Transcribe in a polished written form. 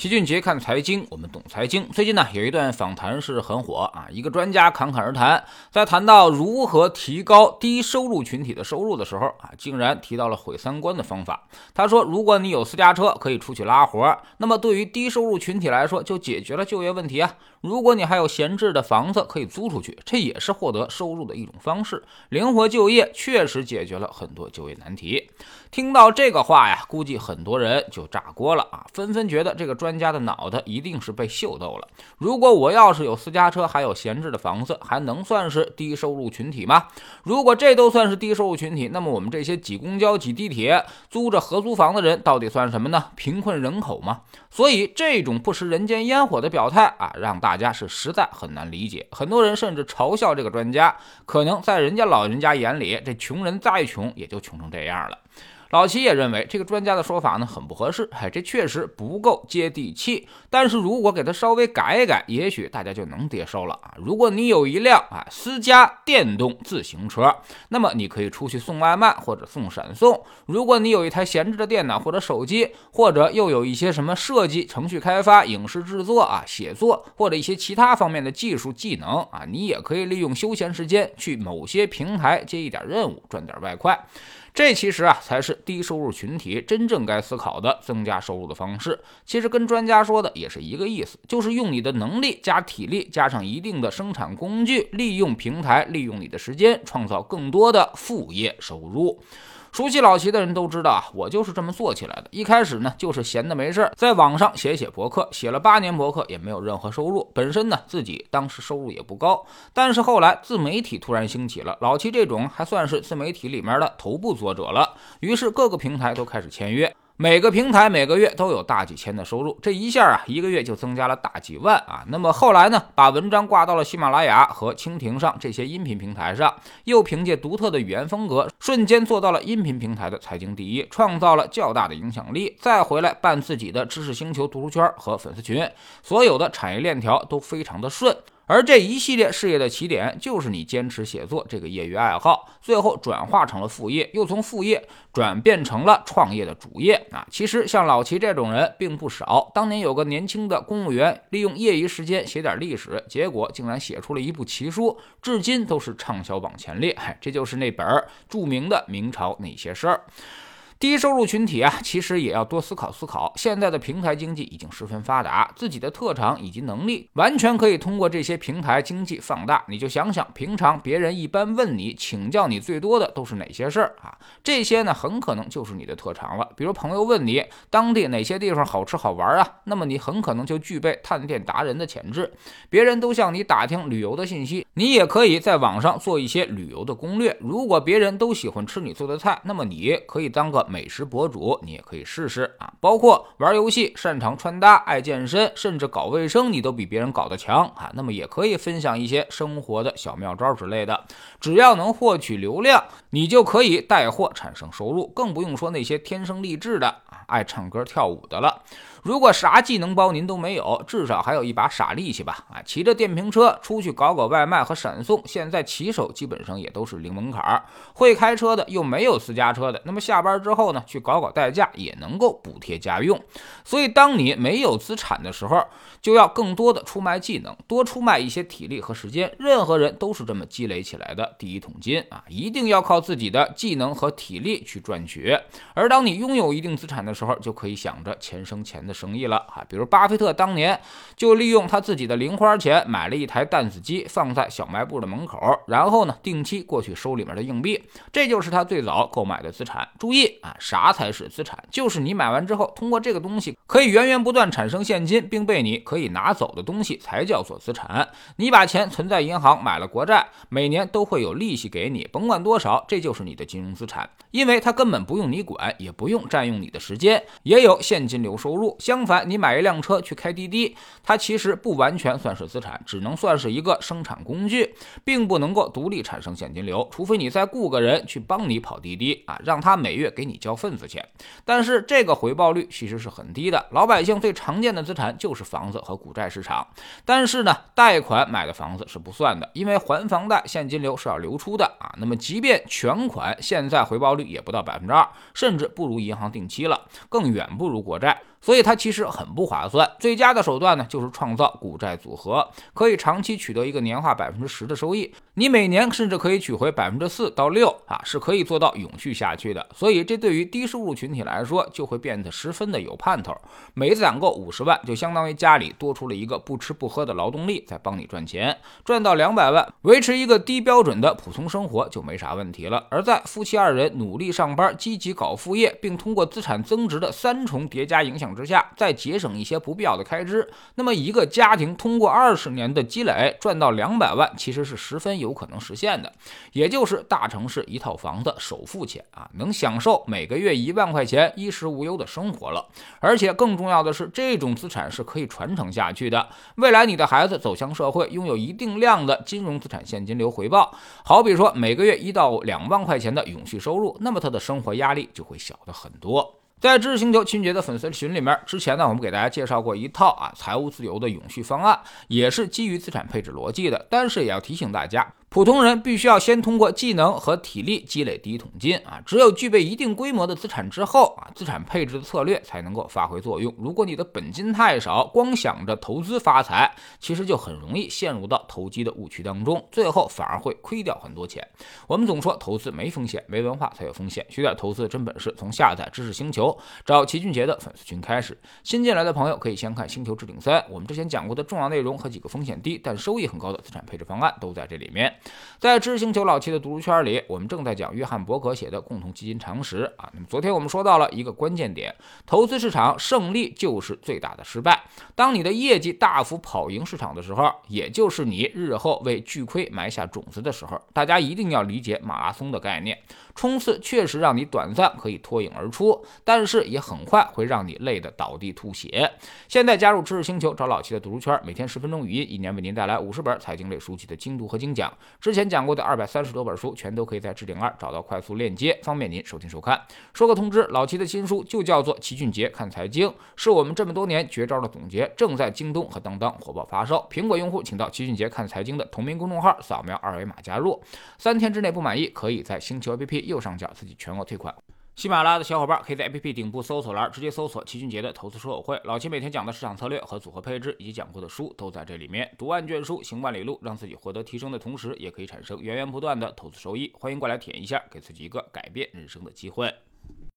齐俊杰看财经，我们懂财经。最近呢，有一段访谈是很火啊，一个专家侃侃而谈，在谈到如何提高低收入群体的收入的时候啊，竟然提到了毁三观的方法。他说，如果你有私家车可以出去拉活，那么对于低收入群体来说就解决了就业问题啊。如果你还有闲置的房子可以租出去，这也是获得收入的一种方式。灵活就业确实解决了很多就业难题。听到这个话呀，估计很多人就炸锅了啊，纷纷觉得这个专家的脑袋一定是被秀逗了。如果我要是有私家车还有闲置的房子，还能算是低收入群体吗？如果这都算是低收入群体，那么我们这些挤公交挤地铁租着合租房的人到底算什么呢？贫困人口吗？所以这种不食人间烟火的表态啊，让大家是实在很难理解。很多人甚至嘲笑这个专家，可能在人家老人家眼里，这穷人再穷也就穷成这样了。老齐也认为这个专家的说法呢很不合适，这确实不够接地气，但是如果给他稍微改一改，也许大家就能接受了啊。如果你有一辆私家电动自行车，那么你可以出去送外卖或者送闪送。如果你有一台闲置的电脑或者手机，或者又有一些什么设计、程序开发、影视制作写作或者一些其他方面的技术技能你也可以利用休闲时间去某些平台接一点任务，赚点外快。这其实才是低收入群体真正该思考的增加收入的方式。其实跟专家说的也是一个意思，就是用你的能力加体力加上一定的生产工具，利用平台，利用你的时间，创造更多的副业收入。熟悉老齐的人都知道我就是这么做起来的。一开始呢，就是闲的没事儿，在网上写博客，写了8年博客也没有任何收入。本身呢，自己当时收入也不高，但是后来自媒体突然兴起了，老齐这种还算是自媒体里面的头部作者了，于是各个平台都开始签约。每个平台每个月都有大几千的收入，这一下一个月就增加了大几万那么后来呢，把文章挂到了喜马拉雅和蜻蜓上这些音频平台上，又凭借独特的语言风格，瞬间做到了音频平台的财经第一，创造了较大的影响力。再回来办自己的知识星球读书圈和粉丝群，所有的产业链条都非常的顺。而这一系列事业的起点，就是你坚持写作这个业余爱好，最后转化成了副业，又从副业转变成了创业的主业其实像老齐这种人并不少。当年有个年轻的公务员，利用业余时间写点历史，结果竟然写出了一部奇书，至今都是畅销榜前列。这就是那本著名的《明朝那些事儿》。低收入群体其实也要多思考。现在的平台经济已经十分发达，自己的特长以及能力完全可以通过这些平台经济放大。你就想想，平常别人一般问你请教你最多的都是哪些事儿这些呢，很可能就是你的特长了。比如朋友问你当地哪些地方好吃好玩那么你很可能就具备探店达人的潜质。别人都向你打听旅游的信息，你也可以在网上做一些旅游的攻略。如果别人都喜欢吃你做的菜，那么你可以当个美食博主，你也可以试试包括玩游戏、擅长穿搭、爱健身，甚至搞卫生，你都比别人搞得强那么也可以分享一些生活的小妙招之类的。只要能获取流量，你就可以带货产生收入，更不用说那些天生丽质的、爱唱歌跳舞的了。如果啥技能包您都没有，至少还有一把傻力气吧骑着电瓶车出去搞外卖和闪送，现在骑手基本上也都是零门槛，会开车的又没有私家车的，那么下班之后呢，去搞代驾也能够补贴家用。所以当你没有资产的时候，就要更多的出卖技能，多出卖一些体力和时间。任何人都是这么积累起来的第一桶金一定要靠自己的技能和体力去赚取。而当你拥有一定资产的时候，就可以想着钱生钱的生意了比如巴菲特当年就利用他自己的零花钱买了一台担子机，放在小卖部的门口，然后呢定期过去收里面的硬币。这就是他最早购买的资产。注意啥才是资产？就是你买完之后，通过这个东西可以源源不断产生现金，并被你可以拿走的东西才叫做资产。你把钱存在银行，买了国债，每年都会有利息给你，甭管多少，这就是你的金融资产，因为它根本不用你管，也不用占用你的时间，也有现金流收入。相反，你买一辆车去开滴滴，它其实不完全算是资产，只能算是一个生产工具，并不能够独立产生现金流，除非你再雇个人去帮你跑滴滴让他每月给你交份子钱。但是这个回报率其实是很低的。老百姓最常见的资产就是房子和股债市场，但是呢，贷款买的房子是不算的，因为还房贷现金流是要流出的那么即便全款，现在回报率也不到2%，甚至不如银行定期了，更远不如国债。所以它其实很不划算。最佳的手段呢，就是创造股债组合，可以长期取得一个年化 10% 的收益，你每年甚至可以取回 4% 到 6%、是可以做到永续下去的。所以这对于低收入群体来说就会变得十分的有盼头，每一次攒够50万，就相当于家里多出了一个不吃不喝的劳动力在帮你赚钱，赚到200万，维持一个低标准的普通生活就没啥问题了。而在夫妻二人努力上班，积极搞副业，并通过资产增值的3重叠加影响之下，再节省一些不必要的开支，那么一个家庭通过20年的积累赚到200万，其实是十分有可能实现的，也就是大城市一套房子首付钱能享受每个月1万块钱衣食无忧的生活了。而且更重要的是，这种资产是可以传承下去的，未来你的孩子走向社会，拥有一定量的金融资产现金流回报，好比说每个月1到2万块钱的永续收入，那么他的生活压力就会小得很多。在知识星球秦杰的粉丝群里面，之前呢我们给大家介绍过一套财务自由的永续方案，也是基于资产配置逻辑的，但是也要提醒大家，普通人必须要先通过技能和体力积累第一桶金只有具备一定规模的资产之后资产配置的策略才能够发挥作用。如果你的本金太少，光想着投资发财，其实就很容易陷入到投机的误区当中，最后反而会亏掉很多钱。我们总说投资没风险，没文化才有风险，学点投资真本事，从下载知识星球找齐俊杰的粉丝群开始。新进来的朋友可以先看星球置顶3，我们之前讲过的重要内容和几个风险低但收益很高的资产配置方案都在这里面。在知识星球老七的读书圈里，我们正在讲约翰伯格写的《共同基金常识》那么昨天我们说到了一个关键点，投资市场胜利就是最大的失败。当你的业绩大幅跑赢市场的时候，也就是你日后为巨亏埋下种子的时候。大家一定要理解马拉松的概念，冲刺确实让你短暂可以脱颖而出，但是也很快会让你累得倒地吐血。现在加入知识星球找老七的读书圈，每天10分钟语音，一年为您带来50本财经类书籍的精读和精讲。之前讲过的230多本书全都可以在置顶2找到快速链接，方便您收听收看。说个通知，老齐的新书就叫做《齐俊杰看财经》，是我们这么多年绝招的总结，正在京东和当当火爆发售。苹果用户请到齐俊杰看财经的同名公众号，扫描2维码加入。3天之内不满意，可以在星球 APP 右上角自己全额退款。喜马拉雅的小伙伴可以在 APP 顶部搜索栏直接搜索齐俊杰的投资书友会，老齐每天讲的市场策略和组合配置以及讲过的书都在这里面。读万卷书，行万里路，让自己获得提升的同时，也可以产生源源不断的投资收益。欢迎过来体验一下，给自己一个改变人生的机会。